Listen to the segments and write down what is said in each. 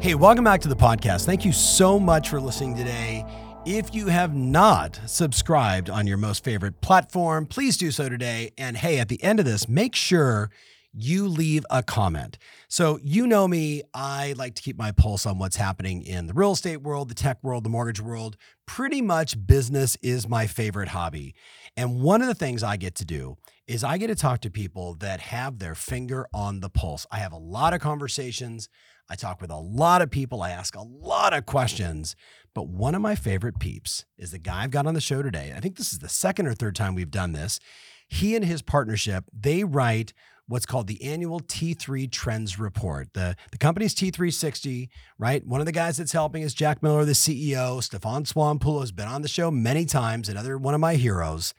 Hey, welcome back to the podcast. Thank you so much for listening today. If you have not subscribed on your most favorite platform, please do so today. And hey, at the end of this, make sure you leave a comment. So you know me, I like to keep my pulse on what's happening in the real estate world, the tech world, the mortgage world. Pretty much business is my favorite hobby. And one of the things I get to do is I get to talk to people that have their finger on the pulse. I have a lot of conversations. I talk with a lot of people. I ask a lot of questions. But one of my favorite peeps is the guy I've got on the show today. I think this is the second or third time we've done this. He and his partnership, they write what's called the annual T3 Trends Report. The company's T360, right? One of the guys that's helping is Jack Miller, the CEO. Stefan Swanepoel has been on the show many times, another one of my heroes.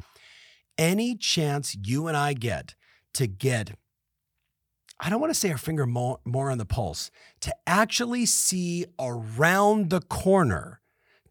Any chance you and I get to get, I don't want to say our finger more on the pulse, to actually see around the corner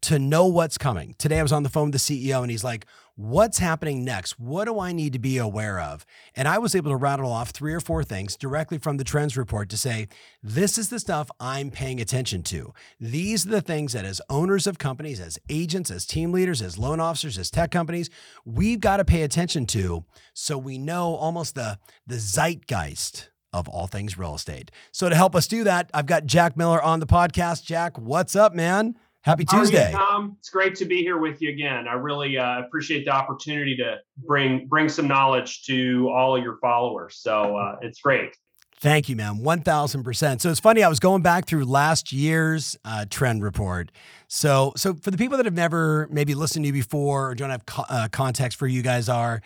to know what's coming. Today I was on the phone with the CEO and he's like, what's happening next? What do I need to be aware of? And I was able to rattle off 3 or 4 things directly from the trends report to say, this is the stuff I'm paying attention to. These are the things that as owners of companies, as agents, as team leaders, as loan officers, as tech companies, we've got to pay attention to so we know almost the zeitgeist of all things real estate. So to help us do that, I've got Jack Miller on the podcast. Jack, what's up, man? Happy Tuesday. How are you, Tom? It's great to be here with you again. I really appreciate the opportunity to bring some knowledge to all of your followers. So it's great. Thank you, man. 1,000%. So it's funny, I was going back through last year's trend report. So for the people that have never maybe listened to you before or don't have context for you guys are,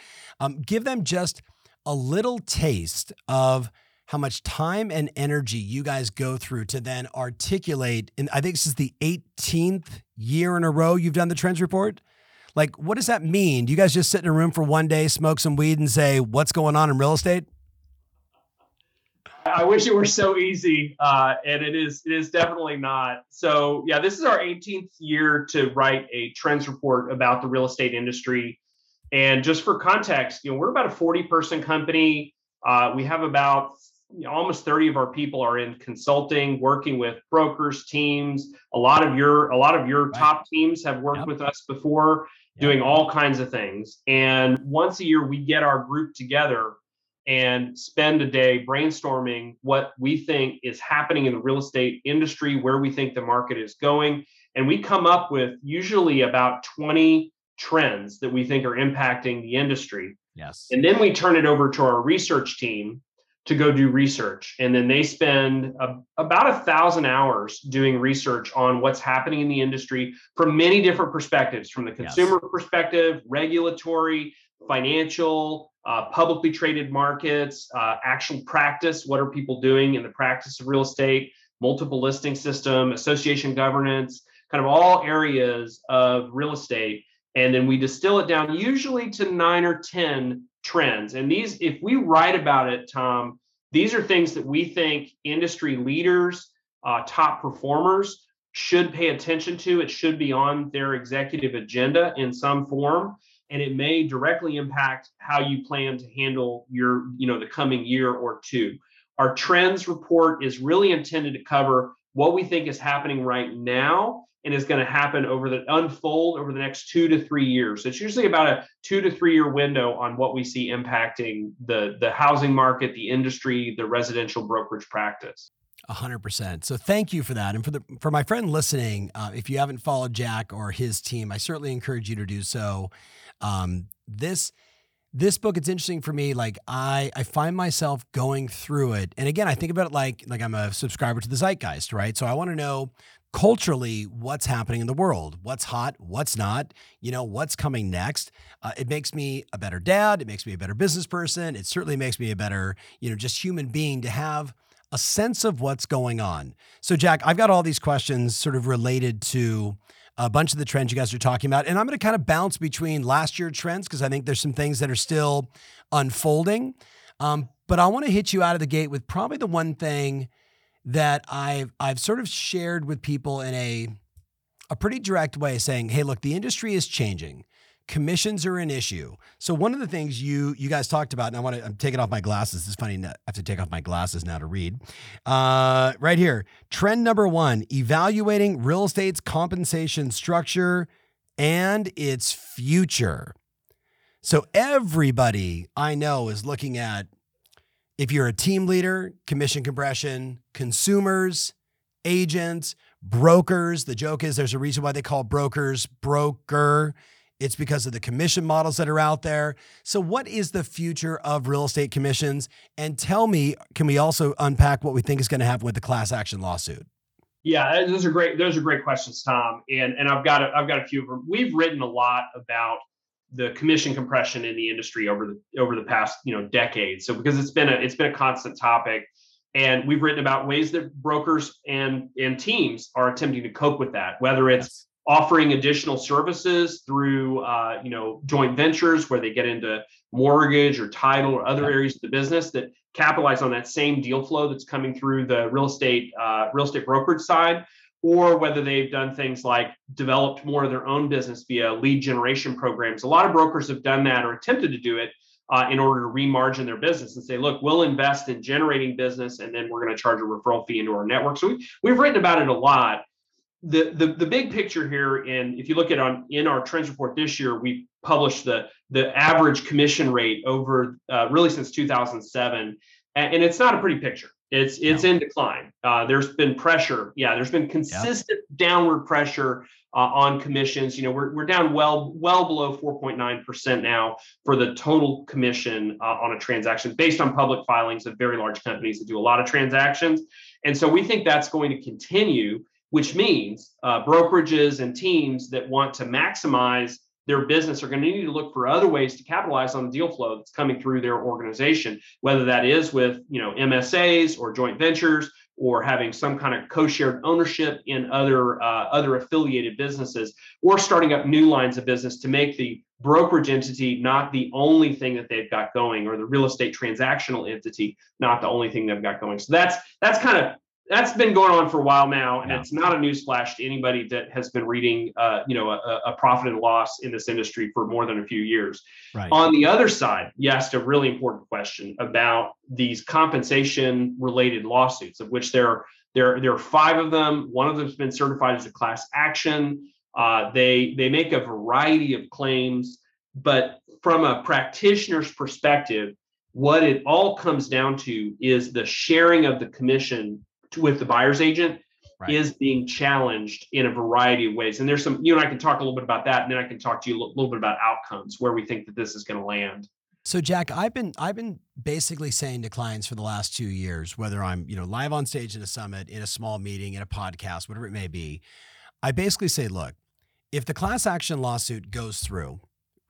give them just a little taste of how much time and energy you guys go through to then articulate. And I think this is the 18th year in a row you've done the trends report. Like, what does that mean? Do you guys just sit in a room for one day, smoke some weed and say, what's going on in real estate? I wish it were so easy. And it is definitely not. So yeah, this is our 18th year to write a trends report about the real estate industry. And just for context, you know, we're about a 40-person company. We have about almost 30 of our people are in consulting, working with brokers, teams. A lot of your right. Top teams have worked yep. with us before yep. doing all kinds of things. And once a year, we get our group together and spend a day brainstorming what we think is happening in the real estate industry, where we think the market is going. And we come up with usually about 20 trends that we think are impacting the industry. Yes. And then we turn it over to our research team to go do research. And then they spend about 1,000 hours doing research on what's happening in the industry from many different perspectives, from the consumer yes. perspective, regulatory, financial, publicly traded markets, actual practice. What are people doing in the practice of real estate, multiple listing system, association governance, kind of all areas of real estate. And then we distill it down usually to 9 or 10 trends. And these, if we write about it, Tom, these are things that we think industry leaders, top performers should pay attention to. It should be on their executive agenda in some form. And it may directly impact how you plan to handle your, you know, the coming year or two. Our trends report is really intended to cover what we think is happening right now and is going to happen unfold over the next 2 to 3 years. It's usually about a 2 to 3 year window on what we see impacting the housing market, the industry, the residential brokerage practice. 100%. So thank you for that. And for my friend listening, if you haven't followed Jack or his team, I certainly encourage you to do so. This book, it's interesting for me. Like I find myself going through it. And again, I think about it like I'm a subscriber to the zeitgeist, right? So I want to know culturally what's happening in the world, what's hot, what's not, you know, what's coming next. It makes me a better dad. It makes me a better business person. It certainly makes me a better, you know, just human being to have a sense of what's going on. So Jack, I've got all these questions sort of related to a bunch of the trends you guys are talking about. And I'm going to kind of bounce between last year trends, because I think there's some things that are still unfolding. But I want to hit you out of the gate with probably the one thing that I've sort of shared with people in a pretty direct way, saying, hey, look, the industry is changing. Commissions are an issue. So one of the things you guys talked about, and I'm taking off my glasses. It's funny, I have to take off my glasses now to read. Right here, trend number one, evaluating real estate's compensation structure and its future. So everybody I know is looking at, if you're a team leader, commission compression, consumers, agents, brokers. The joke is there's a reason why they call brokers broker. It's because of the commission models that are out there. So what is the future of real estate commissions? And tell me, can we also unpack what we think is going to happen with the class action lawsuit? Yeah, those are great questions, Tom. And I've got a few of them. We've written a lot about the commission compression in the industry over the past, decade. So because it's been a constant topic, and we've written about ways that brokers and teams are attempting to cope with that, whether it's offering additional services through, joint ventures where they get into mortgage or title or other areas of the business that capitalize on that same deal flow that's coming through the real estate brokerage side, or whether they've done things like developed more of their own business via lead generation programs. A lot of brokers have done that or attempted to do it in order to remargin their business and say, look, we'll invest in generating business, and then we're going to charge a referral fee into our network. So we've written about it a lot. The big picture here, and if you look at in our trends report this year, we published the average commission rate over really since 2007, and it's not a pretty picture. It's in decline. There's been pressure. Yeah, there's been consistent downward pressure on commissions. We're down well below 4.9% now for the total commission on a transaction based on public filings of very large companies that do a lot of transactions, and so we think that's going to continue. Which means brokerages and teams that want to maximize their business are going to need to look for other ways to capitalize on the deal flow that's coming through their organization, whether that is with MSAs or joint ventures or having some kind of co-shared ownership in other affiliated businesses, or starting up new lines of business to make the brokerage entity not the only thing that they've got going, or the real estate transactional entity not the only thing they've got going. So that's been going on for a while now, and it's not a newsflash to anybody that has been reading, a profit and loss in this industry for more than a few years. Right. On the other side, you asked a really important question about these compensation-related lawsuits, of which there are five of them. One of them has been certified as a class action. They make a variety of claims, but from a practitioner's perspective, what it all comes down to is the sharing of the commission with the buyer's agent is being challenged in a variety of ways. And there's some, I can talk a little bit about that, and then I can talk to you a little bit about outcomes, where we think that this is going to land. So Jack, I've been basically saying to clients for the last 2 years, whether I'm, live on stage at a summit, in a small meeting, in a podcast, whatever it may be, I basically say, look, if the class action lawsuit goes through,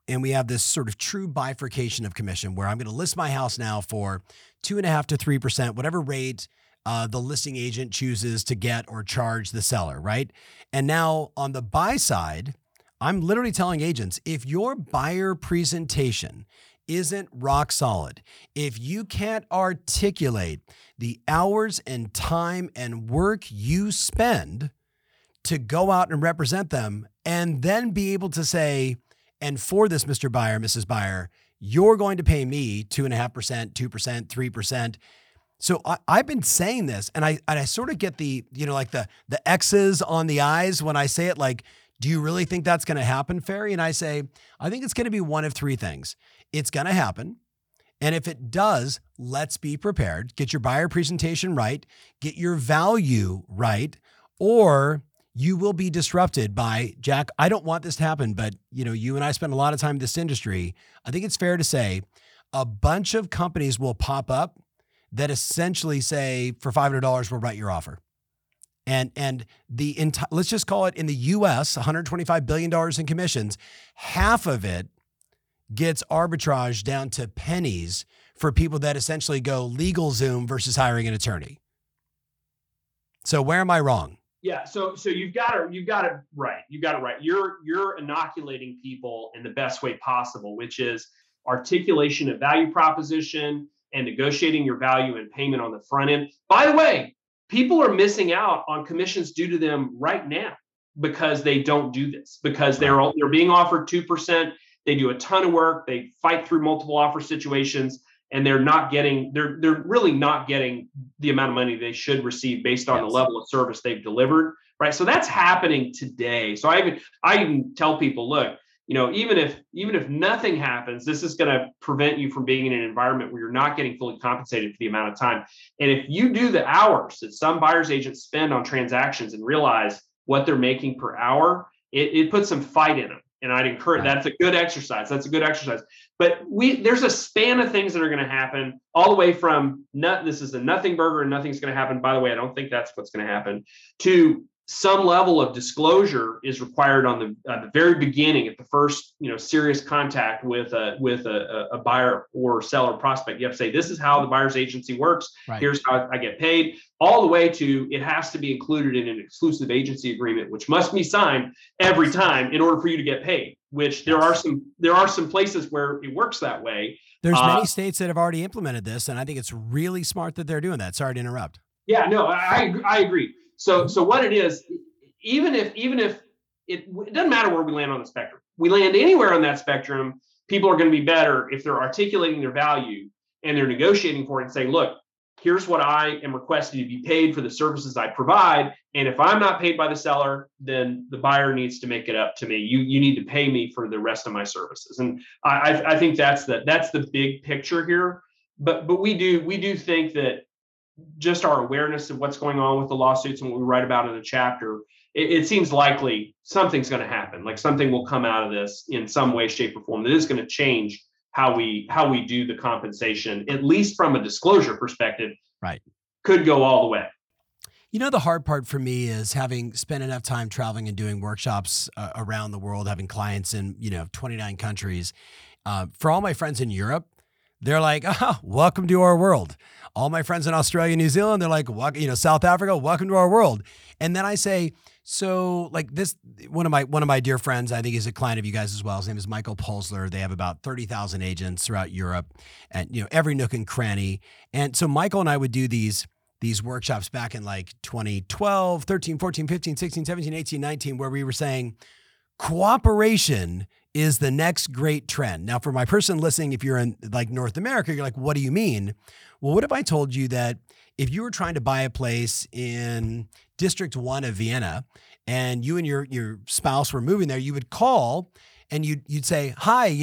and we have this sort of true bifurcation of commission where I'm going to list my house now for 2.5 to 3%, whatever rate the listing agent chooses to get or charge the seller, right? And now on the buy side, I'm literally telling agents, if your buyer presentation isn't rock solid, if you can't articulate the hours and time and work you spend to go out and represent them, and then be able to say, and for this, Mr. Buyer, Mrs. Buyer, you're going to pay me 2.5%, 2%, 3%. So I've been saying this, and I sort of get the, the X's on the I's when I say it, like, do you really think that's going to happen, Ferry? And I say, I think it's going to be one of three things. It's going to happen. And if it does, let's be prepared. Get your buyer presentation right. Get your value right. Or you will be disrupted by, Jack, I don't want this to happen, but you and I spend a lot of time in this industry. I think it's fair to say a bunch of companies will pop up that essentially say, for $500, we'll write your offer. And the let's just call it, in the US, $125 billion in commissions, half of it gets arbitraged down to pennies for people that essentially go legal Zoom versus hiring an attorney. So where am I wrong? Yeah. So you've got it right. You're inoculating people in the best way possible, which is articulation of value proposition and negotiating your value and payment on the front end. By the way, people are missing out on commissions due to them right now because they don't do this, because they're being offered 2%. They do a ton of work. They fight through multiple offer situations, and they're really not getting the amount of money they should receive based on the level of service they've delivered, right? So that's happening today. So I even tell people, look, you know, even if nothing happens, this is going to prevent you from being in an environment where you're not getting fully compensated for the amount of time. And if you do the hours that some buyer's agents spend on transactions and realize what they're making per hour, it puts some fight in them. And I'd encourage, that's a good exercise. But there's a span of things that are going to happen, all the way from this is a nothing burger and nothing's going to happen. By the way, I don't think that's what's going to happen, to some level of disclosure is required on the very beginning, at the first, you know, serious contact with a buyer or seller prospect. You have to say, this is how the buyer's agency works. Right. Here's how I get paid, all the way to, it has to be included in an exclusive agency agreement, which must be signed every time in order for you to get paid, which there are some places where it works that way. There's many states that have already implemented this, and I think it's really smart that they're doing that. Sorry to interrupt. Yeah, no, I agree. So what it is, even if it doesn't matter where we land on the spectrum, we land anywhere on that spectrum, people are going to be better if they're articulating their value and they're negotiating for it and saying, look, here's what I am requesting to be paid for the services I provide. And if I'm not paid by the seller, then the buyer needs to make it up to me. You need to pay me for the rest of my services. And I think that's the big picture here. But we do think that just our awareness of what's going on with the lawsuits and what we write about in the chapter, it seems likely something's going to happen. Like something will come out of this in some way, shape, or form that is going to change how we do the compensation, at least from a disclosure perspective. Right. Could go all the way. You know, the hard part for me is, having spent enough time traveling and doing workshops around the world, having clients in, you know, 29 countries, for all my friends in Europe, they're like, oh, welcome to our world. All my friends in Australia, New Zealand, they're like, you know, South Africa, welcome to our world. And then I say, so like this, one of my dear friends, I think he's a client of you guys as well. His name is Michael Pulsler. They have about 30,000 agents throughout Europe and, you know, every nook and cranny. And so Michael and I would do these workshops back in like 2012, 13, 14, 15, 16, 17, 18, 19, where we were saying cooperation is the next great trend. Now, for my person listening, if you're in like North America, you're like, what do you mean? Well, what if I told you that if you were trying to buy a place in District 1 of Vienna and you and your spouse were moving there, you would call and you'd say, hi,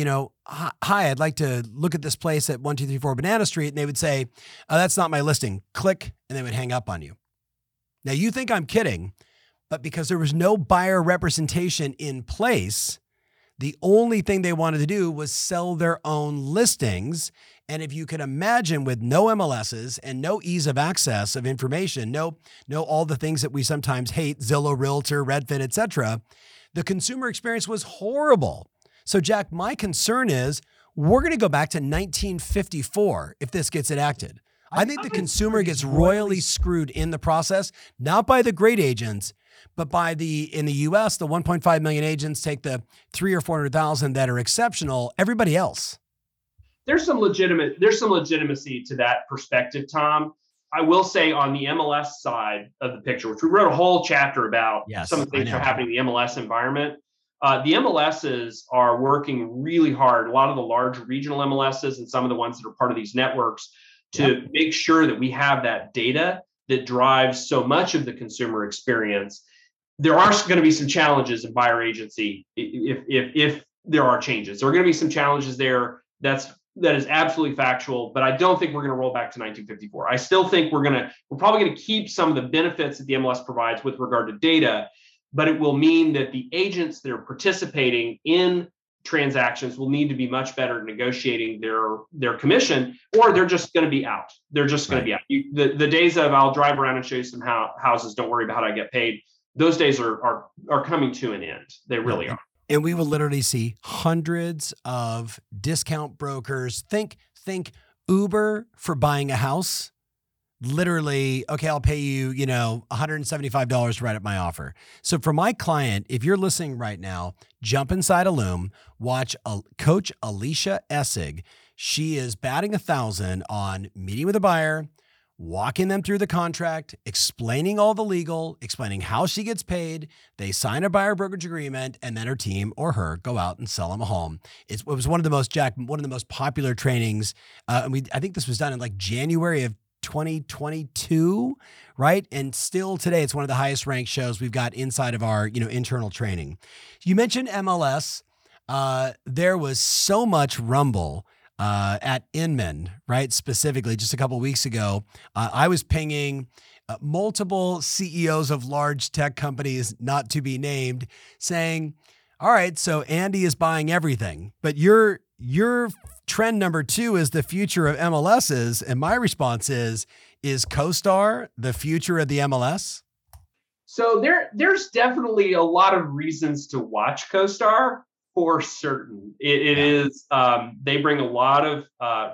I'd like to look at this place at 1234 Banana Street. And they would say, oh, that's not my listing. Click. And they would hang up on you. Now, you think I'm kidding, but because there was no buyer representation in place, the only thing they wanted to do was sell their own listings. And if you can imagine, with no MLSs and no ease of access of information, no all the things that we sometimes hate, Zillow, Realtor, Redfin, et cetera, the consumer experience was horrible. So Jack, my concern is we're going to go back to 1954 if this gets enacted. I think the consumer gets royally screwed in the process, not by the great agents, but by in the U.S., the 1.5 million agents take the 300,000 or 400,000 that are exceptional. Everybody else, there's some legitimacy to that perspective, Tom. I will say on the MLS side of the picture, which we wrote a whole chapter about, some of the things that are happening in the MLS environment. The MLSs are working really hard. A lot of the large regional MLSs and some of the ones that are part of these networks to make sure that we have that data that drives so much of the consumer experience. There are going to be some challenges in buyer agency if there are changes. There are going to be some challenges there. That is absolutely factual, but I don't think we're going to roll back to 1954. I still think we're probably going to keep some of the benefits that the MLS provides with regard to data, but it will mean that the agents that are participating in transactions will need to be much better at negotiating their commission, or they're just going to be out. They're just going to be out. The days of I'll drive around and show you some houses, don't worry about how I get paid, those days are coming to an end. They really are. And we will literally see hundreds of discount brokers. Think Uber for buying a house. literally, okay, I'll pay you, you know, $175 to write up my offer. So for my client, if you're listening right now, jump inside a Loom, watch Coach Alicia Essig. She is batting 1,000 on meeting with a buyer, walking them through the contract, explaining all the legal, explaining how she gets paid. They sign a buyer brokerage agreement, and then her team or her go out and sell them a home. It was one of the most popular trainings. And I think this was done in like January of 2022, right? And still today, it's one of the highest ranked shows we've got inside of our, you know, internal training. You mentioned MLS. There was so much rumble at Inman, right? Specifically, just a couple of weeks ago, I was pinging multiple CEOs of large tech companies, not to be named, saying, all right, so Andy is buying everything, but your trend number two is the future of MLSs. And my response is CoStar the future of the MLS? So there's definitely a lot of reasons to watch CoStar. For certain, it is. They bring a lot of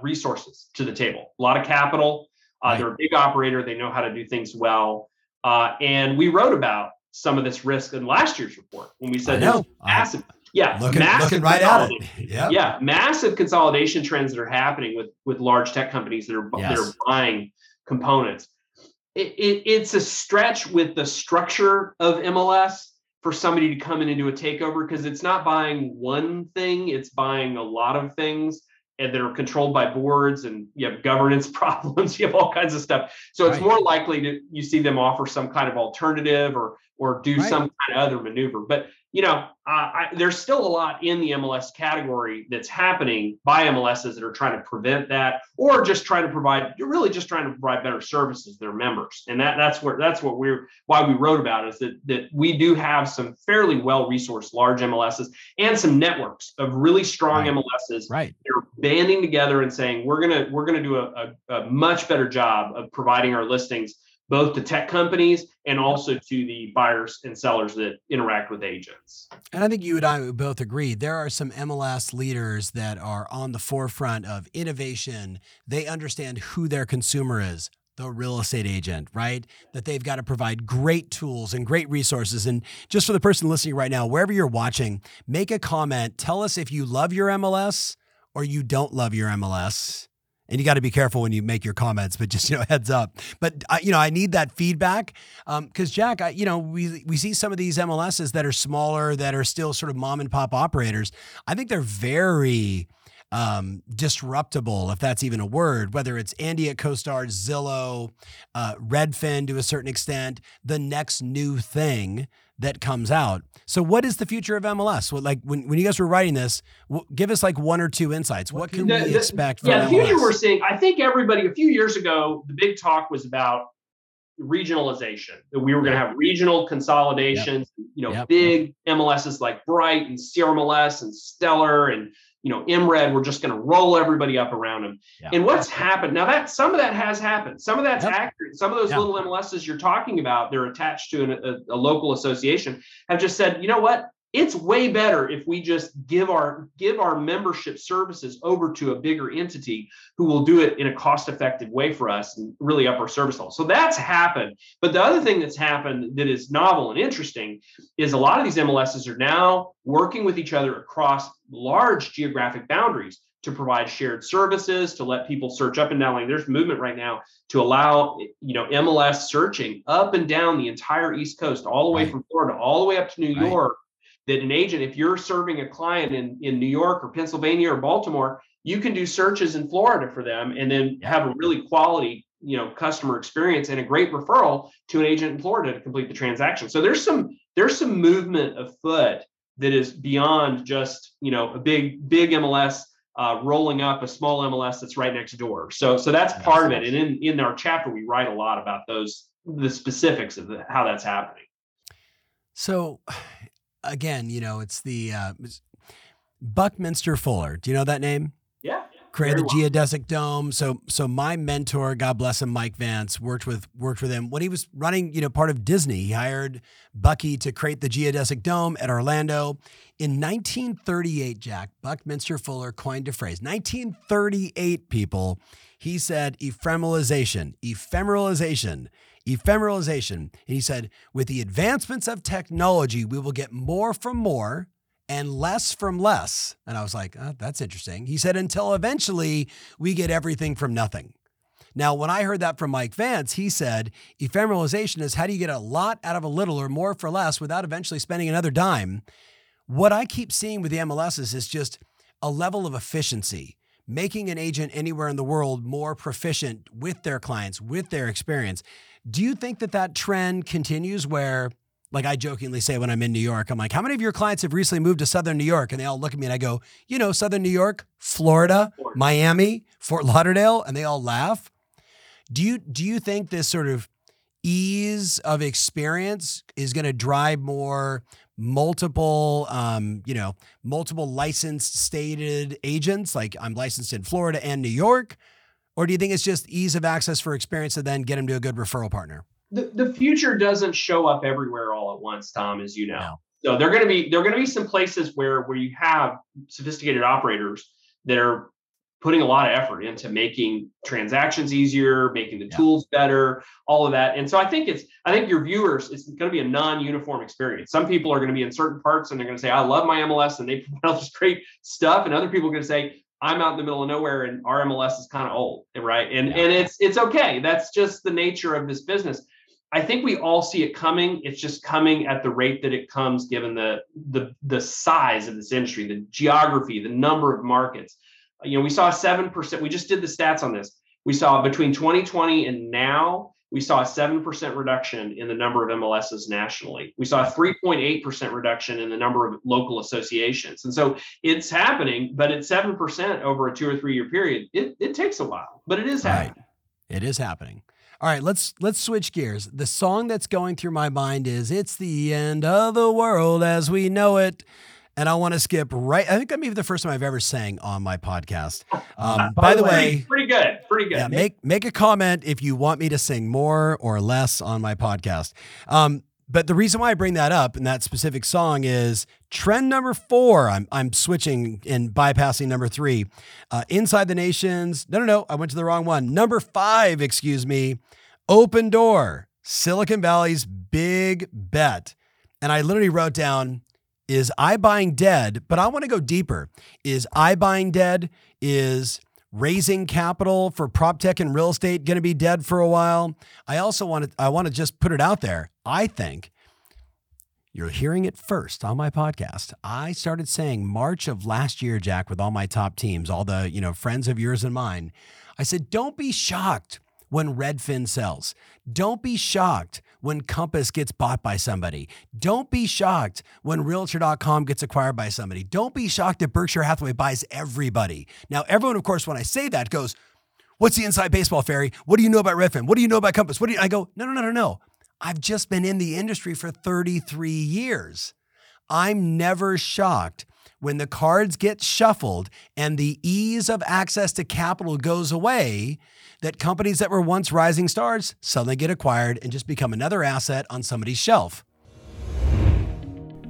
resources to the table, a lot of capital. Right. They're a big operator. They know how to do things well. And we wrote about some of this risk in last year's report when we said massive, massive, right at it. Yep. Yeah, massive consolidation trends that are happening with large tech companies that are buying components. It's a stretch with the structure of MLS for somebody to come in and do a takeover, because it's not buying one thing, it's buying a lot of things, and they're controlled by boards, and you have governance problems, you have all kinds of stuff. So it's more likely to you see them offer some kind of alternative or do some kind of other maneuver. But you know, there's still a lot in the MLS category that's happening by MLSs that are trying to prevent that, or just trying to provide better services to their members. And that's why we wrote about it, is that we do have some fairly well-resourced large MLSs and some networks of really strong MLSs that are banding together and saying, we're gonna do a much better job of providing our listings both to tech companies and also to the buyers and sellers that interact with agents. And I think you and I would both agree, there are some MLS leaders that are on the forefront of innovation. They understand who their consumer is, the real estate agent, right? That they've got to provide great tools and great resources. And just for the person listening right now, wherever you're watching, make a comment. Tell us if you love your MLS or you don't love your MLS. And you got to be careful when you make your comments, but just, you know, heads up. But, you know, I need that feedback because, Jack, we see some of these MLSs that are smaller, that are still sort of mom and pop operators. I think they're very disruptable, if that's even a word, whether it's Andy at CoStar, Zillow, Redfin to a certain extent, the next new thing that comes out. So what is the future of MLS? Well, like when you guys were writing this, give us like one or two insights. What can we expect from MLS? Yeah, the future we're seeing, I think everybody, a few years ago, the big talk was about regionalization, that we were going to have regional consolidations, big MLSs like Bright and CRMLS and Stellar and, you know, MRED, we're just going to roll everybody up around them. Yeah. And what's happened now, that some of that has happened. Some of that's accurate. Some of those little MLSs you're talking about, they're attached to a local association, have just said, you know what, it's way better if we just give our membership services over to a bigger entity who will do it in a cost-effective way for us and really up our service level. So that's happened. But the other thing that's happened that is novel and interesting is a lot of these MLSs are now working with each other across large geographic boundaries to provide shared services, to let people search up and down. Like there's movement right now to allow, you know, MLS searching up and down the entire East Coast, all the way from Florida, all the way up to New York. That an agent, if you're serving a client in New York or Pennsylvania or Baltimore, you can do searches in Florida for them and then have a really quality, you know, customer experience and a great referral to an agent in Florida to complete the transaction. So there's some movement afoot that is beyond just, you know, a big MLS rolling up a small MLS that's right next door. So that's part of it. And in our chapter, we write a lot about the specifics of how that's happening. So again, you know, it's the Buckminster Fuller. Do you know that name? Yeah. created the geodesic dome. So my mentor, God bless him, Mike Vance, worked with him when he was running, part of Disney. He hired Bucky to create the geodesic dome at Orlando. In 1938, Jack, Buckminster Fuller coined a phrase. 1938, people. He said ephemeralization. And he said, with the advancements of technology, we will get more from more and less from less. And I was like, oh, that's interesting. He said, until eventually we get everything from nothing. Now, when I heard that from Mike Vance, he said, ephemeralization is how do you get a lot out of a little or more for less without eventually spending another dime? What I keep seeing with the MLSs is just a level of efficiency, making an agent anywhere in the world more proficient with their clients, with their experience. Do you think that trend continues where, like I jokingly say when I'm in New York, I'm like, how many of your clients have recently moved to Southern New York? And they all look at me and I go, Southern New York, Florida. Miami, Fort Lauderdale, and they all laugh. Do you think this sort of ease of experience is going to drive more multiple, multiple licensed stated agents? Like I'm licensed in Florida and New York? Or do you think it's just ease of access for experience and then get them to a good referral partner? The future doesn't show up everywhere all at once, Tom, as you know. No. So there are going to be some places where you have sophisticated operators that are putting a lot of effort into making transactions easier, making the tools better, all of that. And so I think your viewers, it's going to be a non-uniform experience. Some people are going to be in certain parts and they're going to say, I love my MLS and they put out this great stuff. And other people are going to say, I'm out in the middle of nowhere and our MLS is kind of old, right? And it's okay. That's just the nature of this business. I think we all see it coming. It's just coming at the rate that it comes, given the size of this industry, the geography, the number of markets. We saw 7%. We just did the stats on this. We saw between 2020 and now, we saw a 7% reduction in the number of MLSs nationally. We saw a 3.8% reduction in the number of local associations. And so it's happening, but at 7% over a 2 or 3 year period, it takes a while, but it is happening. Right. It is happening. All right, let's switch gears. The song that's going through my mind is It's the End of the World as We Know It. And I want to skip right. I think that may be the first time I've ever sang on my podcast. By the way, pretty good. Yeah, make a comment if you want me to sing more or less on my podcast. But the reason why I bring that up and that specific song is trend number 4. I'm switching and bypassing number 3. Inside the Nations. No, I went to the wrong one. Number 5, excuse me. Open Door, Silicon Valley's big bet. And I literally wrote down, is iBuying dead? But I want to go deeper. Is iBuying dead? Is raising capital for prop tech and real estate going to be dead for a while? I also want to just put it out there. I think you're hearing it first on my podcast. I started saying March of last year, Jack, with all my top teams, all the friends of yours and mine. I said, don't be shocked when Redfin sells. Don't be shocked when Compass gets bought by somebody. Don't be shocked when Realtor.com gets acquired by somebody. Don't be shocked if Berkshire Hathaway buys everybody. Now, everyone, of course, when I say that goes, what's the inside baseball, Ferry? What do you know about Redfin? What do you know about Compass? I go, no. I've just been in the industry for 33 years. I'm never shocked when the cards get shuffled and the ease of access to capital goes away, that companies that were once rising stars suddenly get acquired and just become another asset on somebody's shelf.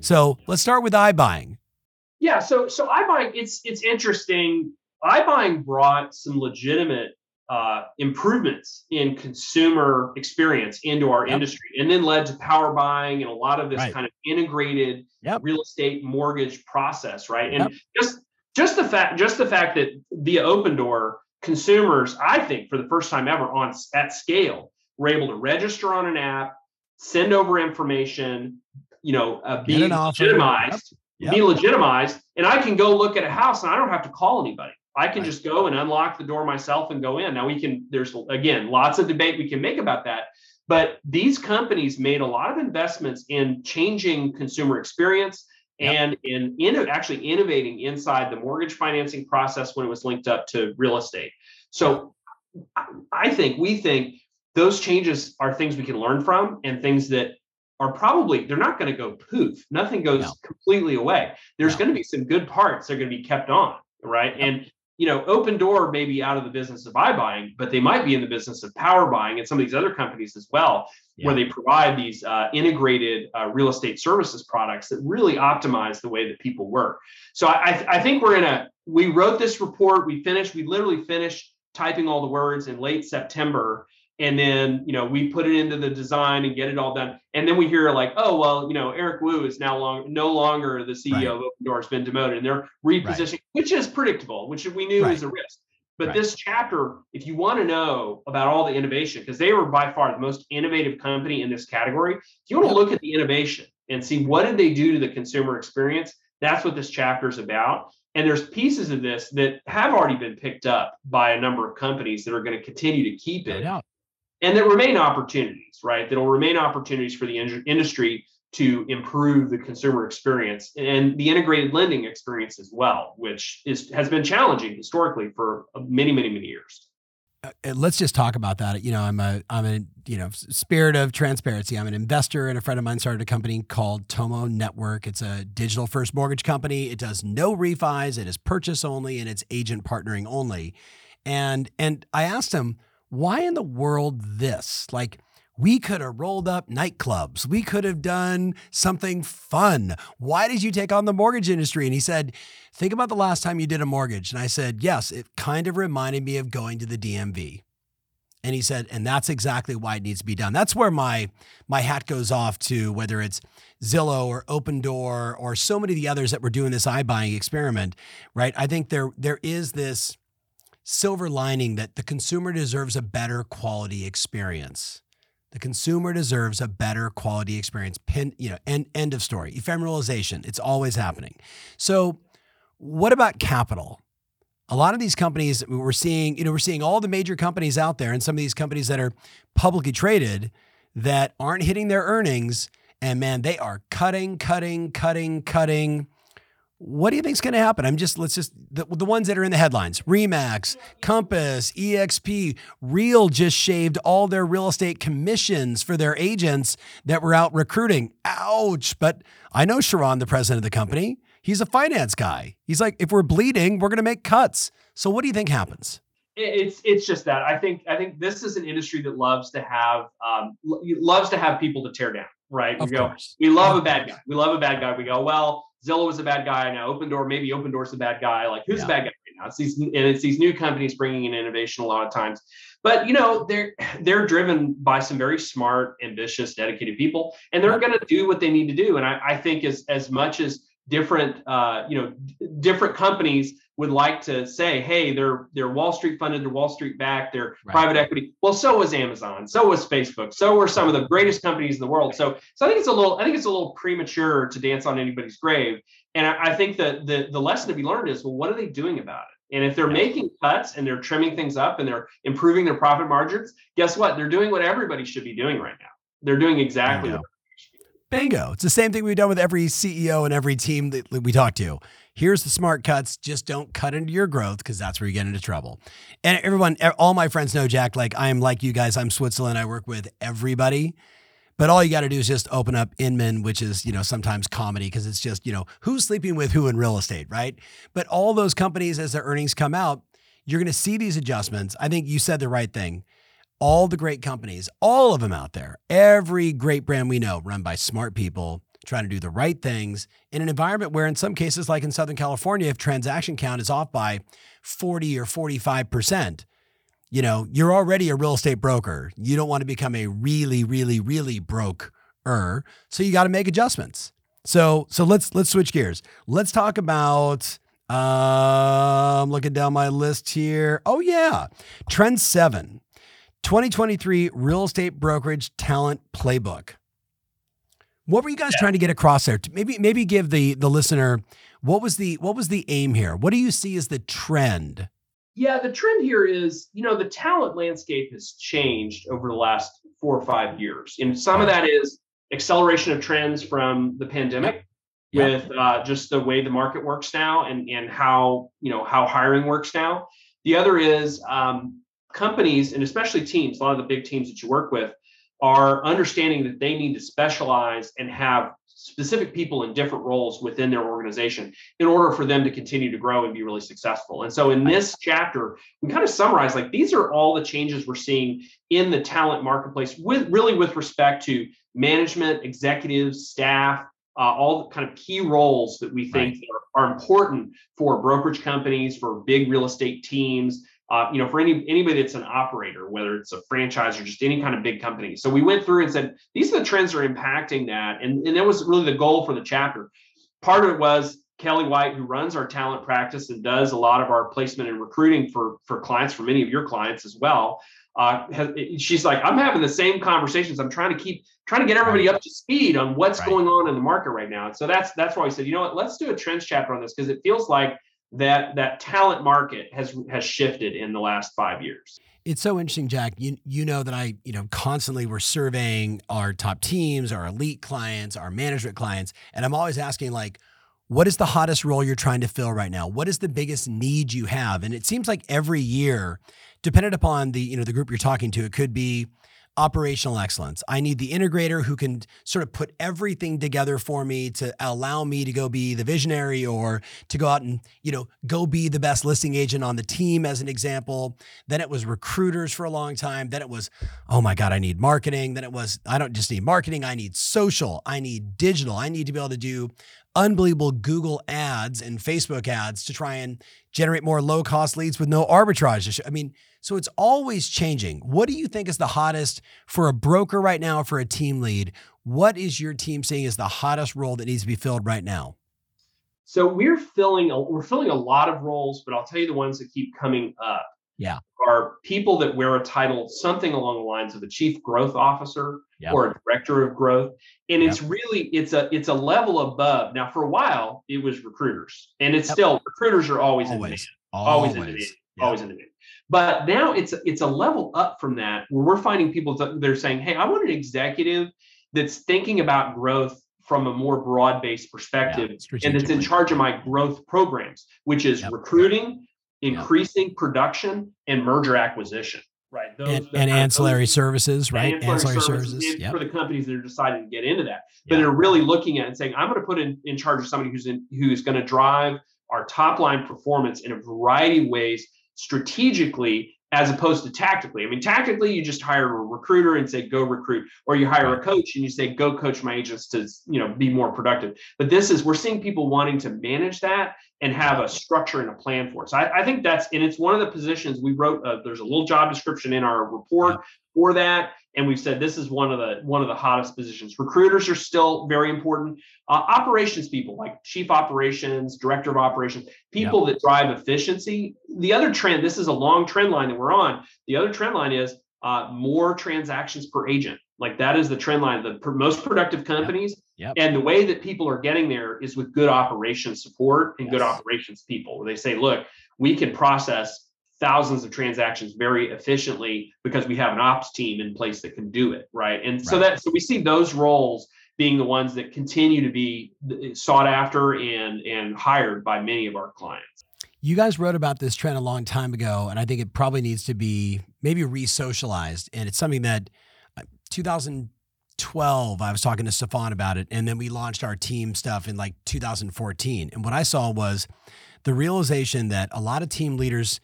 So let's start with iBuying. Yeah, so iBuying, it's interesting. iBuying brought some legitimate improvements in consumer experience into our industry, and then led to power buying and a lot of this kind of integrated real estate mortgage process, right? And just the fact that via Open Door, consumers, I think, for the first time ever at scale, were able to register on an app, send over information, be legitimized, and I can go look at a house and I don't have to call anybody. I can just go and unlock the door myself and go in. Now we can, there's again, lots of debate we can make about that, but these companies made a lot of investments in changing consumer experience and in actually innovating inside the mortgage financing process when it was linked up to real estate. So I think, we think those changes are things we can learn from and things that are probably, they're not going to go poof. Nothing goes completely away. There's going to be some good parts that are going to be kept on, right? And you know, Open Door may be out of the business of iBuying, but they might be in the business of power buying and some of these other companies as well, where they provide these integrated real estate services products that really optimize the way that people work. So I think we're in a, we wrote this report, we literally finished typing all the words in late September. And then, you know, we put it into the design and get it all done. And then we hear like, oh, well, you know, Eric Wu is now no longer the CEO of Open Door, has been demoted, and they're repositioning, which is predictable, which we knew is a risk. But this chapter, if you want to know about all the innovation, because they were by far the most innovative company in this category, if you want to look at the innovation and see what did they do to the consumer experience, that's what this chapter is about. And there's pieces of this that have already been picked up by a number of companies that are going to continue to keep it. And that remain opportunities, right? That'll remain opportunities for the industry to improve the consumer experience and the integrated lending experience as well, which has been challenging historically for many, many, many years. Let's just talk about that. You know, I'm a, you know, spirit of transparency, I'm an investor, and a friend of mine started a company called Tomo Network. It's a digital first mortgage company. It does no refis. It is purchase only, and it's agent partnering only. And I asked him, why in the world this? Like, we could have rolled up nightclubs. We could have done something fun. Why did you take on the mortgage industry? And he said, think about the last time you did a mortgage. And I said, yes, it kind of reminded me of going to the DMV. And he said, and that's exactly why it needs to be done. That's where my hat goes off to, whether it's Zillow or Open Door or so many of the others that were doing this iBuying experiment, right? I think there is this silver lining that the consumer deserves a better quality experience. The consumer deserves a better quality experience. End of story. Ephemeralization. It's always happening. So what about capital? A lot of these companies we're seeing all the major companies out there, and some of these companies that are publicly traded that aren't hitting their earnings, and man, they are cutting. What do you think is going to happen? The ones that are in the headlines, Remax, Compass, eXp, Real just shaved all their real estate commissions for their agents that were out recruiting. Ouch. But I know Sharon, the president of the company, he's a finance guy. He's like, if we're bleeding, we're going to make cuts. So what do you think happens? It's just that I think this is an industry that loves to have people to tear down, right? We love a bad guy. We love a bad guy. We go, well, Zillow was a bad guy. Now Open Door's a bad guy. Like, who's a bad guy right now? It's these new companies bringing in innovation a lot of times. But, you know, they're driven by some very smart, ambitious, dedicated people, and they're going to do what they need to do. And I think as much as different, different companies would like to say, hey, they're Wall Street funded, they're Wall Street backed, they're private equity. Well, so was Amazon, so was Facebook, so were some of the greatest companies in the world. So I think it's a little premature to dance on anybody's grave. And I think that the lesson to be learned is, well, what are they doing about it? And if they're making cuts and they're trimming things up and they're improving their profit margins, guess what? They're doing what everybody should be doing right now. They're doing exactly what. Bingo. It's the same thing we've done with every CEO and every team that we talk to. Here's the smart cuts. Just don't cut into your growth, because that's where you get into trouble. And everyone, all my friends know, Jack, like, I'm like you guys, I'm Switzerland. I work with everybody. But all you got to do is just open up Inman, which is, you know, sometimes comedy, because it's just, you know, who's sleeping with who in real estate, right? But all those companies, as their earnings come out, you're going to see these adjustments. I think you said the right thing. All the great companies, all of them out there, every great brand we know, run by smart people trying to do the right things in an environment where, in some cases, like in Southern California, if transaction count is off by 40 or 45%, you know, you're already a real estate broker. You don't want to become a really, really, really broker. So you got to make adjustments. So let's switch gears. Let's talk about, I'm looking down my list here. Oh yeah. Trend 7. 2023 Real Estate Brokerage Talent Playbook. What were you guys trying to get across there? Maybe give the listener, what was the aim here? What do you see as the trend? Yeah, the trend here is, the talent landscape has changed over the last 4 or 5 years. And some of that is acceleration of trends from the pandemic with just the way the market works now and how hiring works now. The other is companies, and especially teams, a lot of the big teams that you work with, are understanding that they need to specialize and have specific people in different roles within their organization in order for them to continue to grow and be really successful. And so in this chapter, we kind of summarize, these are all the changes we're seeing in the talent marketplace with respect to management, executives, staff, all the kind of key roles that we think are important for brokerage companies, for big real estate teams, for anybody that's an operator, whether it's a franchise or just any kind of big company. So we went through and said, these are the trends that are impacting that. And that was really the goal for the chapter. Part of it was Kelly White, who runs our talent practice and does a lot of our placement and recruiting for clients, for many of your clients as well. She's like, I'm having the same conversations. I'm trying to get everybody up to speed on what's going on in the market right now. And so that's why we said, let's do a trends chapter on this, because it feels like that talent market has shifted in the last 5 years. It's so interesting, Jack. You know that I, constantly we're surveying our top teams, our elite clients, our management clients. And I'm always asking, what is the hottest role you're trying to fill right now? What is the biggest need you have? And it seems like every year, dependent upon the, the group you're talking to, it could be operational excellence. I need the integrator who can sort of put everything together for me to allow me to go be the visionary or to go out and, go be the best listing agent on the team, as an example. Then it was recruiters for a long time. Then it was, oh my God, I need marketing. Then it was, I don't just need marketing. I need social. I need digital. I need to be able to do unbelievable Google ads and Facebook ads to try and generate more low-cost leads with no arbitrage. So it's always changing. What do you think is the hottest for a broker right now, for a team lead? What is your team seeing as the hottest role that needs to be filled right now? So we're filling a lot of roles, but I'll tell you the ones that keep coming up. Yeah. Are people that wear a title, something along the lines of a chief growth officer or a director of growth. And it's really, it's a level above. Now for a while it was recruiters, and it's still, recruiters are always in demand. But now it's a level up from that, where we're finding people that they're saying, hey, I want an executive that's thinking about growth from a more broad-based perspective, and that's in charge of my growth programs, which is recruiting, increasing production, and merger acquisition. Right. Those ancillary services. For the companies that are deciding to get into that. But they're really looking at it and saying, I'm going to put in charge of somebody who's going to drive our top line performance in a variety of ways, strategically as opposed to tactically. Tactically, you just hire a recruiter and say, go recruit, or you hire a coach and you say, go coach my agents to, be more productive. But we're seeing people wanting to manage that and have a structure and a plan for it. So I think and it's one of the positions we wrote, there's a little job description in our report for that. And we've said, this is one of the hottest positions. Recruiters are still very important. Operations people, like chief operations, director of operations, people that drive efficiency. The other trend, this is a long trend line that we're on. The other trend line is more transactions per agent. That is the trend line, the most productive companies. And the way that people are getting there is with good operations support and good operations people. They say, look, we can process thousands of transactions very efficiently because we have an ops team in place that can do it. Right. And so we see those roles being the ones that continue to be sought after and hired by many of our clients. You guys wrote about this trend a long time ago, and I think it probably needs to be maybe re-socialized. And it's something that 2012, I was talking to Stefan about it. And then we launched our team stuff in 2014. And what I saw was the realization that a lot of team leaders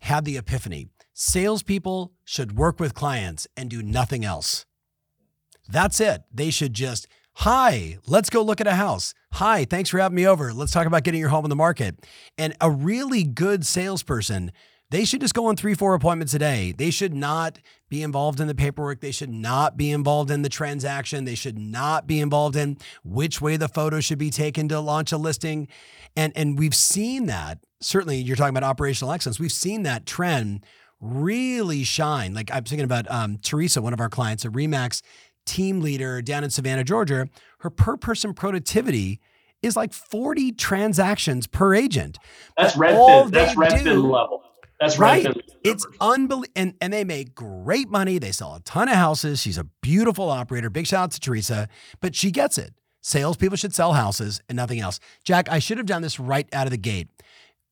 had the epiphany. Salespeople should work with clients and do nothing else. That's it. They should just, hi, let's go look at a house. Hi, thanks for having me over. Let's talk about getting your home on the market. And a really good salesperson, they should just go on 3-4 appointments a day. They should not be involved in the paperwork. They should not be involved in the transaction. They should not be involved in which way the photo should be taken to launch a listing. And we've seen that. Certainly, you're talking about operational excellence. We've seen that trend really shine. I'm thinking about Teresa, one of our clients at RE/MAX, team leader down in Savannah, Georgia, her per-person productivity is like 40 transactions per agent. That's Redfin. That's Redfin level. That's right. It's unbelievable. And they make great money. They sell a ton of houses. She's a beautiful operator. Big shout out to Teresa, but she gets it. Salespeople should sell houses and nothing else. Jack, I should have done this right out of the gate.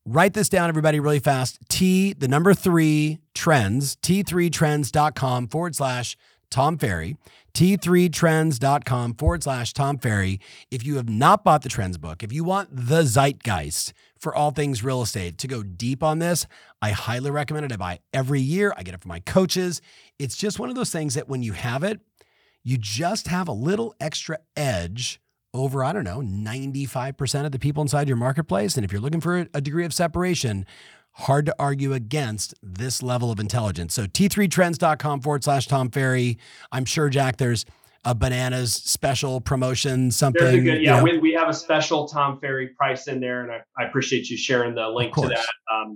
Write this down, everybody, really fast. T3 Trends, t3trends.com/Tom Ferry, t3trends.com/Tom Ferry. If you have not bought the Trends book, if you want the zeitgeist for all things real estate to go deep on this, I highly recommend it. I buy every year. I get it from my coaches. It's just one of those things that when you have it, you just have a little extra edge over, I don't know, 95% of the people inside your marketplace. And if you're looking for a degree of separation, hard to argue against this level of intelligence. So t3trends.com/Tom Ferry. I'm sure, Jack, there's a bananas special promotion, something. There's a good, yeah, we have a special Tom Ferry price in there. And I appreciate you sharing the link to that.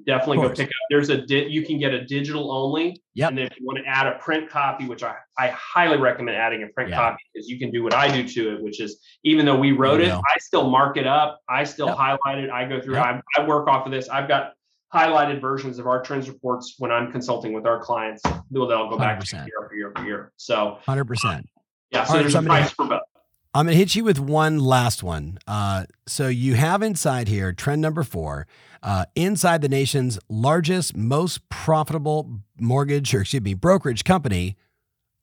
Definitely go pick up. There's you can get a digital only. Yep. And then if you want to add a print copy, which I highly recommend adding a print copy, because you can do what I do to it, which is even though we wrote it, I still mark it up. I still highlight it. I go through, I work off of this. I've got highlighted versions of our trends reports when I'm consulting with our clients. They'll go back to year after year after year. So 100%. Yeah, so there's a price for both. I'm going to hit you with one last one. So you have inside here, trend number 4, inside the nation's largest, most profitable brokerage company.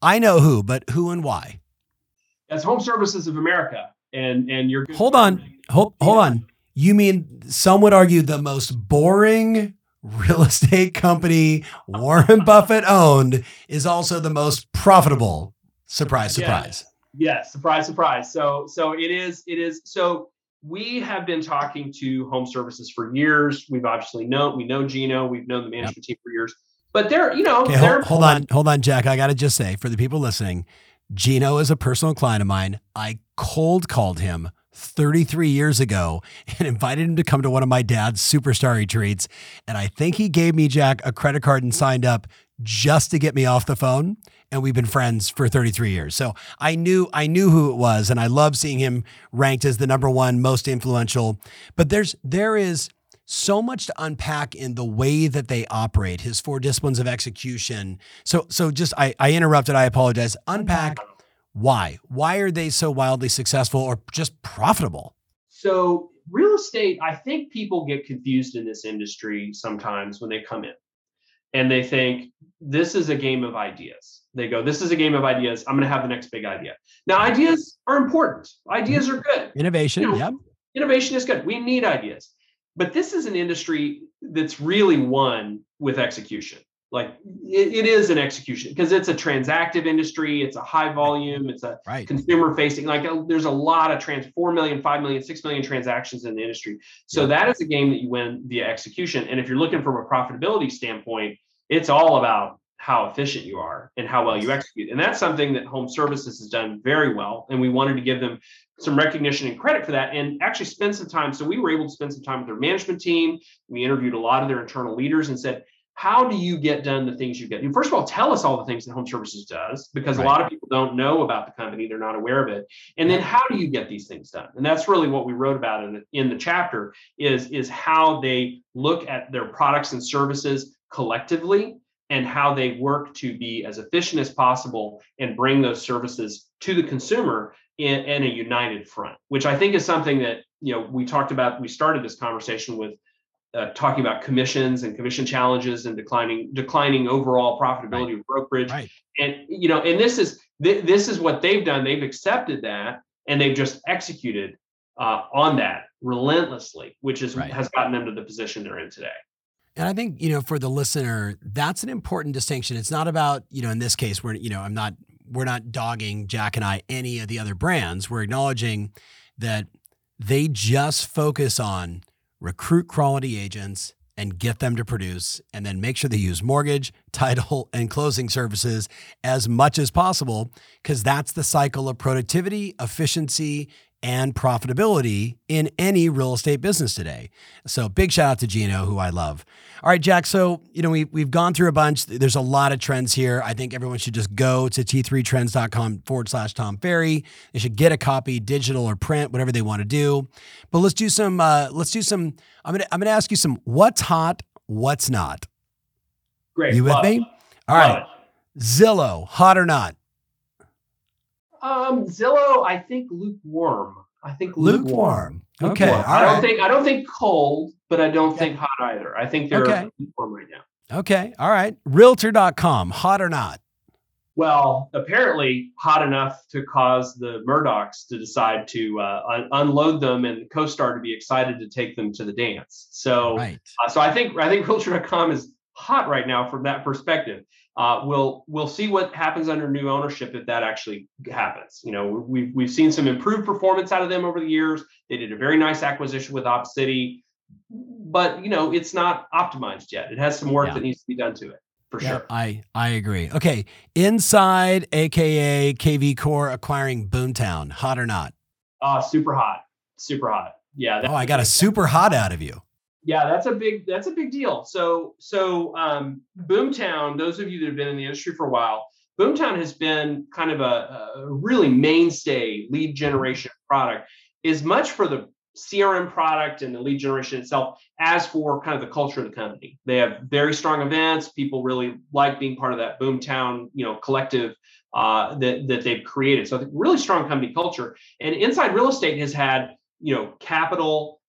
I know who, but who and why? That's Home Services of America. And you're Hold on. You mean some would argue the most boring real estate company Warren Buffett owned is also the most profitable. Surprise, surprise. Yeah, surprise, surprise. So it is. So we have been talking to Home Services for years. We've obviously we know Gino, we've known the management team for years, but hold on, Jack. I got to just say for the people listening, Gino is a personal client of mine. I cold called him 33 years ago and invited him to come to one of my dad's superstar retreats. And I think he gave me, Jack, a credit card and signed up just to get me off the phone. And we've been friends for 33 years. So I knew who it was. And I love seeing him ranked as the number one most influential. But there is so much to unpack in the way that they operate, his 4 disciplines of execution. So just, I interrupted. I apologize. Unpack why. Why are they so wildly successful or just profitable? So real estate, I think people get confused in this industry sometimes when they come in. And they think, this is a game of ideas. They go, this is a game of ideas. I'm going to have the next big idea. Now, ideas are important. Ideas are good. Innovation, Innovation is good. We need ideas. But this is an industry that's really won with execution. Like, it is an execution because it's a transactive industry. It's a high volume. It's a consumer-facing. Like, there's a lot of 4 million, 5 million, 6 million transactions in the industry. So that is a game that you win via execution. And if you're looking from a profitability standpoint, it's all about how efficient you are and how well you execute. And that's something that Home Services has done very well. And we wanted to give them some recognition and credit for that and actually spend some time. So we were able to spend some time with their management team. We interviewed a lot of their internal leaders and said, how do you get done the things you get? First of all, tell us all the things that Home Services does, because a lot of people don't know about the company. They're not aware of it. And then how do you get these things done? And that's really what we wrote about in the chapter is how they look at their products and services collectively and how they work to be as efficient as possible and bring those services to the consumer in a united front, which I think is something that, we talked about. We started this conversation with talking about commissions and commission challenges and declining overall profitability of brokerage. Right. And, and this is what they've done. They've accepted that and they've just executed on that relentlessly, which is has gotten them to the position they're in today. And I think, for the listener, that's an important distinction. It's not about, in this case, we're not dogging, Jack and I, any of the other brands. We're acknowledging that they just focus on recruit quality agents and get them to produce, and then make sure they use mortgage, title, and closing services as much as possible, because that's the cycle of productivity, efficiency, and profitability in any real estate business today. So big shout out to Gino, who I love. All right, Jack. So, you know, we've gone through a bunch. There's a lot of trends here. I think everyone should just go to t3trends.com/Tom Ferry. They should get a copy, digital or print, whatever they want to do. But let's do some, I'm going to ask you some what's hot, what's not. Great. You with me? All right. Zillow, hot or not? Zillow, I think lukewarm. Okay. Lukewarm. All right. I don't think cold, but I don't think hot either. I think they're lukewarm right now. Okay. All right. Realtor.com, hot or not? Well, apparently hot enough to cause the Murdochs to decide to unload them and CoStar to be excited to take them to the dance. So, so I think Realtor.com is hot right now from that perspective. We'll see what happens under new ownership if that actually happens. You know, we've seen some improved performance out of them over the years. They did a very nice acquisition with Op City, but you know, it's not optimized yet. It has some work that needs to be done to it for sure. I agree. Okay, Inside, aka KV Core, acquiring Boomtown, hot or not? Super hot. Yeah. I got a super hot out of you. Yeah, that's a big deal. So Boomtown, those of you that have been in the industry for a while, Boomtown has been kind of a really mainstay lead generation product, as much for the CRM product and the lead generation itself as for kind of the culture of the company. They have very strong events. People really like being part of that Boomtown, you know, collective that they've created. So really strong company culture. And Inside Real Estate has had, you know, capital,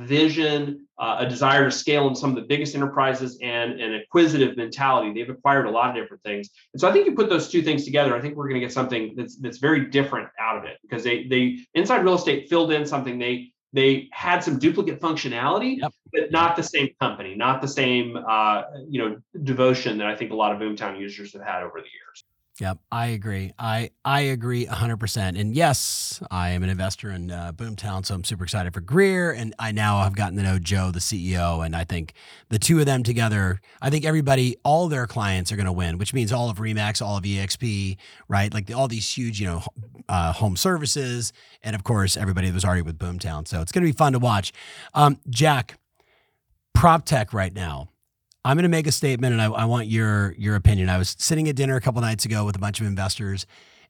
vision, a desire to scale in some of the biggest enterprises, and an acquisitive mentality. They've acquired a lot of different things. And so I think you put those two things together, I think we're going to get something that's very different out of it, because they Inside Real Estate filled in something. They had some duplicate functionality, but not the same company, not the same, devotion that I think a lot of Boomtown users have had over the years. Yep, I agree. I agree 100%. And yes, I am an investor in Boomtown, so I'm super excited for Greer. And I now have gotten to know Joe, the CEO, and I think the two of them together, I think everybody, all their clients are going to win, which means all of RE/MAX, all of eXp, right? Like all these huge, home services, and of course, everybody that was already with Boomtown. So it's going to be fun to watch. Jack, prop tech right now. I'm going to make a statement, and I want your opinion. I was sitting at dinner a couple nights ago with a bunch of investors,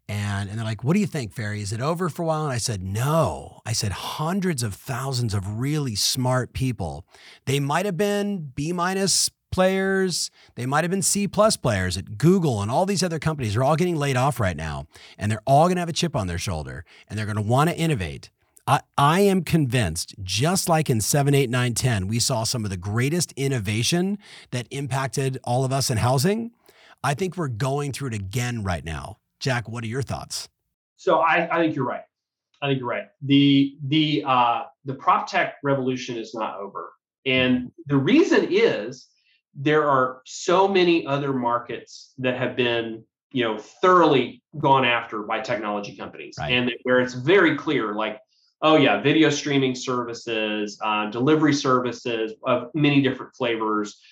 and they're like, what do you think, Ferry? Is it over for a while? And I said, no. I said, hundreds of thousands of really smart people. They might have been B- players. They might have been C+ players at Google, and all these other companies are all getting laid off right now, and they're all going to have a chip on their shoulder, and they're going to want to innovate. I am convinced, just like in 7, 8, 9, 10, we saw some of the greatest innovation that impacted all of us in housing. I think we're going through it again right now. Jack, what are your thoughts? So I think you're right. The prop tech revolution is not over. And the reason is there are so many other markets that have been thoroughly gone after by technology companies. Right. And where it's very clear, like, video streaming services, delivery services of many different flavors.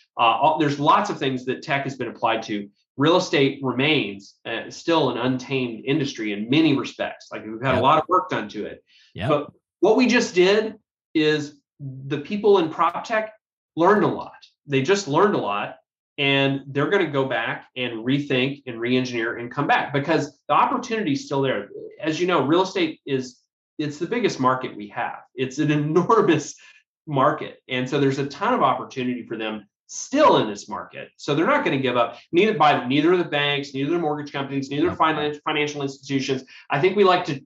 There's lots of things that tech has been applied to. Real estate remains still an untamed industry in many respects. Like, we've had a lot of work done to it. Yep. But what we just did is the people in prop tech learned a lot. They just learned a lot, and they're going to go back and rethink and re-engineer and come back, because the opportunity is still there. As you know, real estate it's the biggest market we have. It's an enormous market. And so there's a ton of opportunity for them still in this market. So they're not going to give up, neither of the banks, neither the mortgage companies, neither financial institutions. I think we like to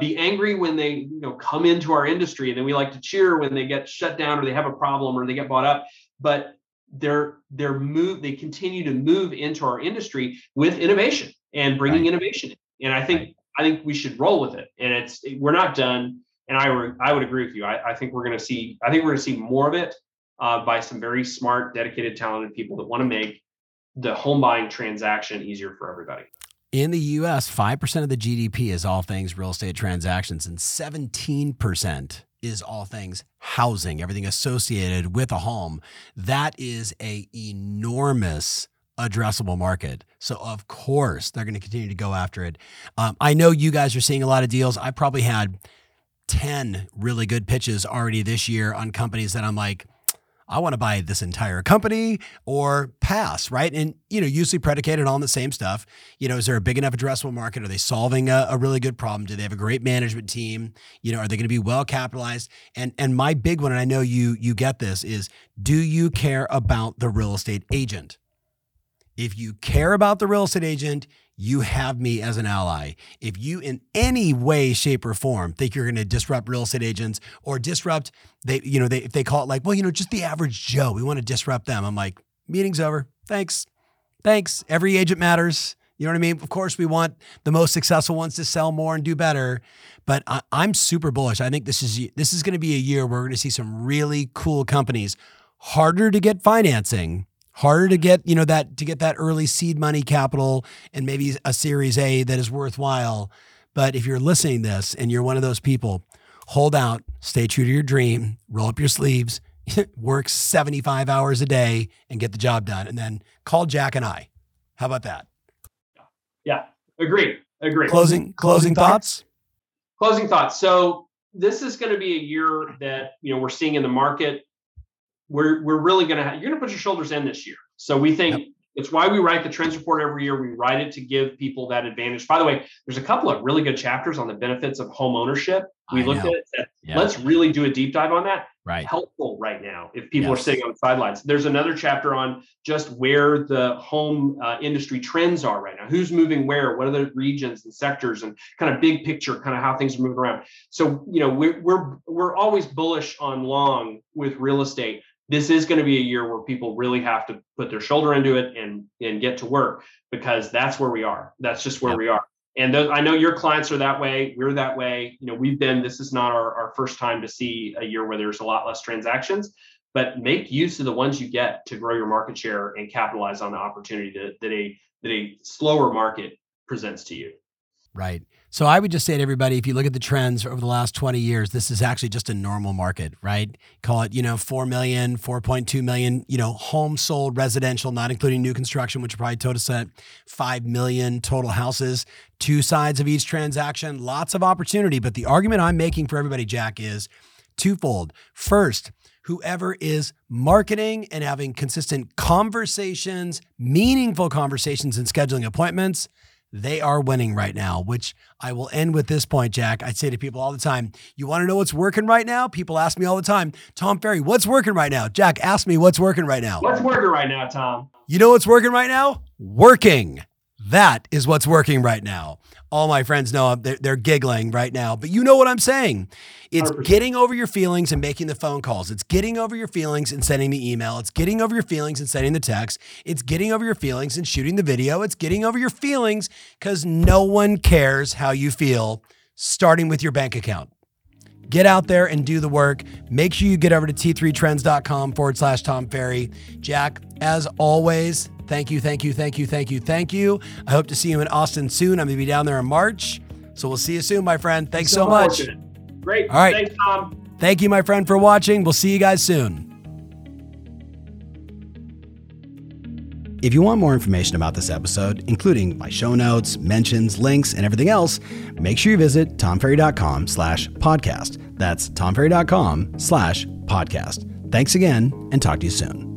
be angry when they come into our industry, and then we like to cheer when they get shut down or they have a problem or they get bought up. But they continue to move into our industry with innovation and bringing innovation in. And I think we should roll with it, and we're not done. And I would agree with you. I think we're going to see more of it by some very smart, dedicated, talented people that want to make the home buying transaction easier for everybody. In the U.S., 5% of the GDP is all things real estate transactions, and 17% is all things housing, everything associated with a home. That is a enormous addressable market. So of course they're going to continue to go after it. I know you guys are seeing a lot of deals. I probably had 10 really good pitches already this year on companies that I'm like, I want to buy this entire company or pass, right? And, you know, usually predicated on the same stuff. You know, is there a big enough addressable market? Are they solving a really good problem? Do they have a great management team? You know, are they going to be well capitalized? And my big one, and I know you get this, is do you care about the real estate agent? If you care about the real estate agent, you have me as an ally. If you in any way, shape, or form think you're going to disrupt real estate agents or disrupt, if they call it like, well, you know, just the average Joe, we want to disrupt them. I'm like, meeting's over. Thanks. Every agent matters. You know what I mean? Of course, we want the most successful ones to sell more and do better, but I'm super bullish. I think this is going to be a year where we're going to see some really cool companies, harder to get financing, harder to get, that early seed money capital and maybe a Series A that is worthwhile. But if you're listening to this and you're one of those people, hold out, stay true to your dream, roll up your sleeves, work 75 hours a day and get the job done. And then call Jack and I. How about that? Yeah. Agree. Closing thoughts? Closing thoughts. So this is going to be a year that, we're seeing in the market. We're really going to have, you're going to put your shoulders in this year. So we think It's why we write the trends report every year. We write it to give people that advantage. By the way, there's a couple of really good chapters on the benefits of home ownership. We looked at it and said, Let's really do a deep dive on that. Right. Helpful right now if people are sitting on the sidelines. There's another chapter on just where the home industry trends are right now. Who's moving where? What are the regions and sectors and kind of big picture, kind of how things are moving around. So, we're always bullish on long with real estate. This is going to be a year where people really have to put their shoulder into it and get to work, because that's where we are. That's just where we are. And I know your clients are that way. We're that way. This is not our first time to see a year where there's a lot less transactions, but make use of the ones you get to grow your market share and capitalize on the opportunity that a slower market presents to you. Right. So I would just say to everybody, if you look at the trends over the last 20 years, this is actually just a normal market, right? Call it, 4 million, 4.2 million, homes sold residential, not including new construction, which probably totals at 5 million total houses, two sides of each transaction, lots of opportunity. But the argument I'm making for everybody, Jack, is twofold. First, whoever is marketing and having consistent conversations, meaningful conversations and scheduling appointments, they are winning right now, which I will end with this point, Jack. I say to people all the time, you want to know what's working right now? People ask me all the time, Tom Ferry, what's working right now? Jack, ask me what's working right now. What's working right now, Tom? You know what's working right now? Working. That is what's working right now. All my friends know they're giggling right now, but you know what I'm saying. It's 100%. Getting over your feelings and making the phone calls. It's getting over your feelings and sending the email. It's getting over your feelings and sending the text. It's getting over your feelings and shooting the video. It's getting over your feelings because no one cares how you feel, starting with your bank account. Get out there and do the work. Make sure you get over to t3trends.com/Tom Ferry. Jack, as always, Thank you. I hope to see you in Austin soon. I'm going to be down there in March. So we'll see you soon, my friend. Thanks so much. Fortunate. Great. All right. Thanks, Tom. Thank you, my friend, for watching. We'll see you guys soon. If you want more information about this episode, including my show notes, mentions, links, and everything else, make sure you visit tomferry.com/podcast. That's tomferry.com/podcast. Thanks again, and talk to you soon.